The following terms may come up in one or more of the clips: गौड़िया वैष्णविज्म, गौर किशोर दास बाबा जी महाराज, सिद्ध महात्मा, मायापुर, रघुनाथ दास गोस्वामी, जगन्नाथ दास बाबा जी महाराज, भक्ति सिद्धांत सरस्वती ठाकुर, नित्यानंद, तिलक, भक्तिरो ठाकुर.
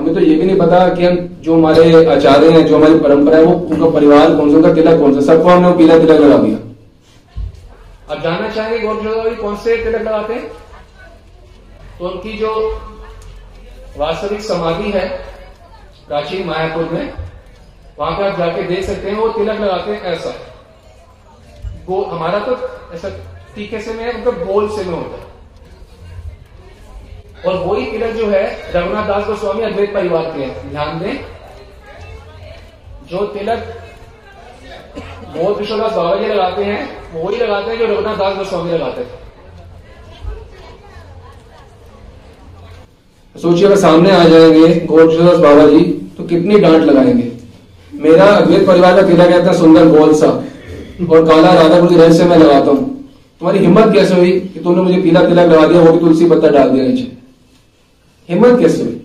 हमें तो ये भी नहीं पता कि हम जो हमारे आचार्य हैं, जो हमारी परंपरा है, वो उनका परिवार कौन सा, उनका तिलक कौन सा, सबको हमने पीला तिलक लगा दिया। अब जानना चाहेंगे गौर किशोर दास कौन से तिलक लगाते हैं, तो उनकी जो वास्तविक समाधि है प्राचीन मायापुर में, वहां पर आप जाके देख सकते हैं, वो तिलक लगाते हैं ऐसा। वो हमारा तो ऐसा टीके से में है, उनका बोल से में होता है। और वही तिलक जो है रघुनाथ दास गोस्वामी अद्वैत परिवार के हैं, ध्यान दें। जो तिलक गौर किशोर दास बाबा जी लगाते हैं वो वही लगाते हैं जो रघुनाथ दास गोस्वामी लगाते हैं। सोचिए अगर सामने आ जाएंगे गौर किशोर दास बाबा जी तो कितनी डांट लगाएंगे, मेरा अद्वैत परिवार का तिलक है इतना सुंदर गोल सा और काला राधापुर के रहस्य मैं लगाता हूँ, तुम्हारी हिम्मत कैसे हुई कि तुमने मुझे पीला तिलक लगा दिया, वो भी तुलसी पत्ता डाल दिया नीचे, हिम्मत कैसे हुई।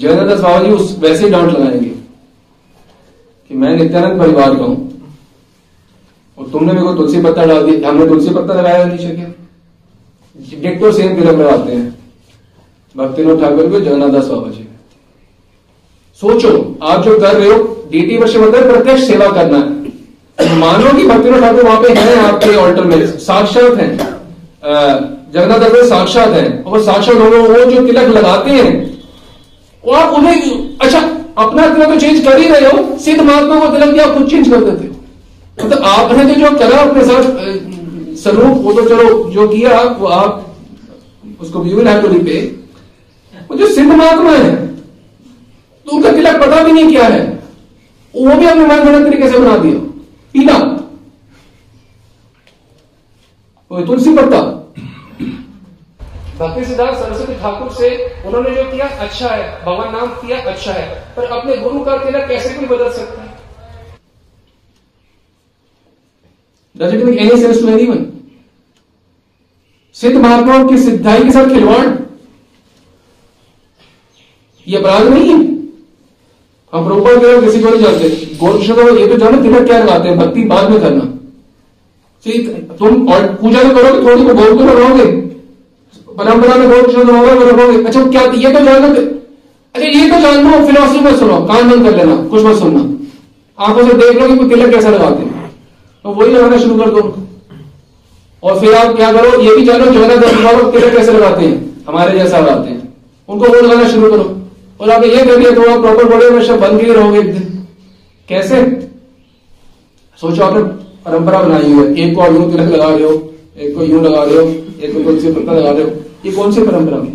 जगन्नाथ दास बाबा जी उस वैसे ही डांट लगाएंगे कि मैं नित्यानंद परिवार का हूं और तुमने मेरे को तुलसी पत्ता डाल दिया, हमने तुलसी पत्ता लगाया नीचे, क्या डिक्टो सेम तिलक लगाते हैं भक्तिरो ठाकुर को जगन्नाथ दास बाबा जी। सोचो आप जो कर रहे हो डीटी वर्ष मतलब प्रत्यक्ष सेवा करना है, मानो कि भक्तिरो ठाकुर वहां पे हैं आपके ऑल्टर में, साक्षात हैं जगन्नाथ दास बाबा साक्षात हैं, और साक्षात हो वो जो तिलक लगाते हैं और आप उन्हें अच्छा अपना तिलक तो चेंज कर ही रहे हो, सिद्ध महात्मा को तिलक दिया खुद चेंज कर देते हो, मतलब तो आपने तो जो करा अपने साथ स्वरूप वो तो चलो जो किया वो आप उसको you will have to repay. जो सिद्ध महात्मा है तो उनका तिलक पता भी नहीं क्या है, वो भी हमने मनगढ़ंत तरीके से बना दिया पीला और तुलसी पत्ता। भक्ति सिद्धांत सरस्वती ठाकुर से उन्होंने जो किया अच्छा है, भगवान नाम किया अच्छा है, पर अपने गुरु का तिलक कैसे कोई बदल सकता है। Does it make any sense to anyone? सिद्ध महात्माओं की सिद्धाई के साथ खिलवाड़, ये अपराध नहीं है। हम प्रभुपाद के किसी को नहीं जानते, गौर किशोर दास ये तो जानो तिलक क्या लगाते हैं, भक्ति बाद में करना। तुम और पूजा तो करोगे, थोड़ी को गौर को रखोगे, परंपरा में गौर किशोर दास को रखोगे, अच्छा क्या ये तो जानो, अच्छा ये तो जान लो, फिलॉसफी मत सुनो, कान बंद कर लेना, कुछ मत सुनना, आंखों से देख लो कि तिलक कैसा लगाते हैं, तो वही लगाना शुरू कर दो। और फिर आप क्या करो, ये भी जानो जगन्नाथ दास तिलक कैसे लगाते हैं, हमारे जैसा लगाते हैं, उनको वो लगाना शुरू करो, और आप ये कर दिया तो आप प्रॉपर बॉडी हमेशा बन के रहोगे कैसे। सोचो आपने परंपरा बनाई है, एक को यूं तिलक लगा रहे हो, एक को यूं लगा रहे हो, एक को तुलसी पत्ता लगा रहे हो, ये कौन सी परंपरा है।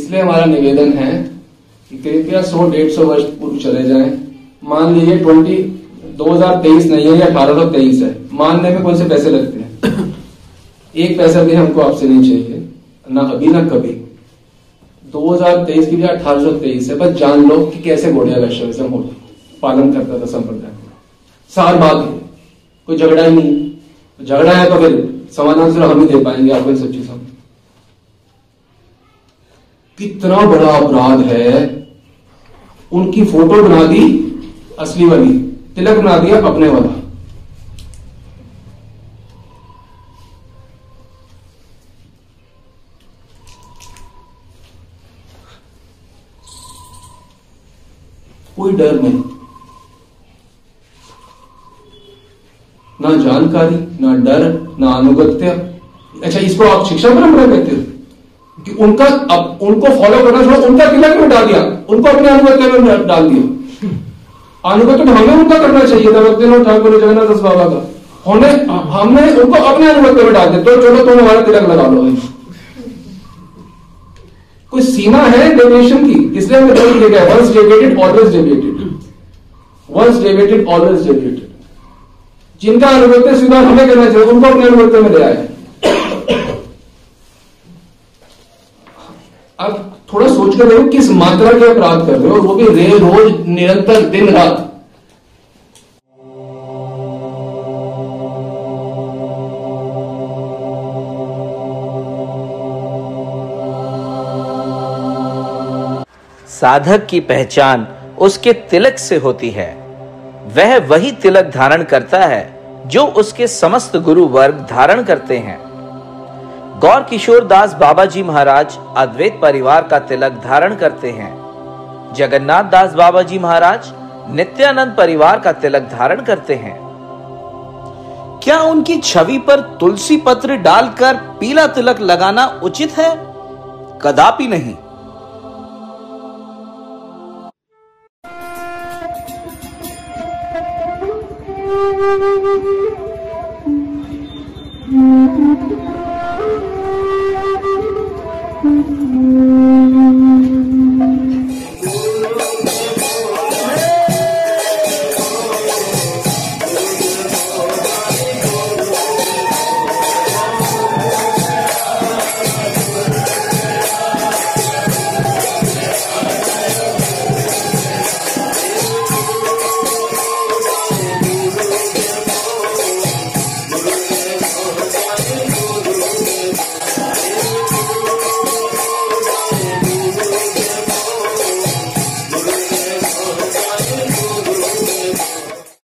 इसलिए हमारा निवेदन है कि कृपया 100-150 वर्ष पूर्व चले जाएं, मान लीजिए 2023 नहीं है या 1823 है, मानने में कौन से पैसे लगते हैं, एक पैसा भी हमको आपसे नहीं चाहिए, ना अभी ना कभी। 2023 की भी 1823 है, बस जान लो कि कैसे गौड़िया वैष्णविज्म होता, पालन करता था संप्रदाय का, साल बाद कोई झगड़ा ही नहीं, झगड़ा है तो फिर समाधान सिर्फ हम ही दे पाएंगे आपको इन सब चीजों। कितना बड़ा अपराध है, उनकी फोटो बना दी असली वाली, तिलक बना दिया अपने वाला। कोई डर नहीं, ना जानकारी, ना डर, ना अनुगत्य। अच्छा इसको आप शिक्षा परंपरा कहते हो कि उनका अब उनको फॉलो करना छोड़ो, उनका तिलक में डाल दिया, उनको अपने अनुगत्य में डाल दिया। अनुगत्य तो हमें उनका करना चाहिए था, भक्तिरो ठाकुर जगन्नाथ दास बाबा का, हमने उनको अपने अनुगत्य में डाल दिया, तो चलो तुम हमारा तिलक लगा लो। कोई सीमा है डेविएशन की, इसलिए हमने रूल देखा है, once deviated always deviated, once deviated always deviated. जिनका अनुगत्य स्वीकार हमें करना चाहिए, उनको अपने अनुगत्य में ले आए। अब थोड़ा सोच कर देखो किस मात्रा के अपराध कर रहे हो, वो भी रोज निरंतर दिन रात। साधक की पहचान उसके तिलक से होती है, वह वही तिलक धारण करता है जो उसके समस्त गुरु वर्ग धारण करते हैं। गौर किशोर दास बाबा जी महाराज अद्वैत परिवार का तिलक धारण करते हैं। जगन्नाथ दास बाबा जी महाराज नित्यानंद परिवार का तिलक धारण करते हैं। क्या उनकी छवि पर तुलसी पत्र डालकर पीला तिलक लगाना उचित है? कदापि नहीं।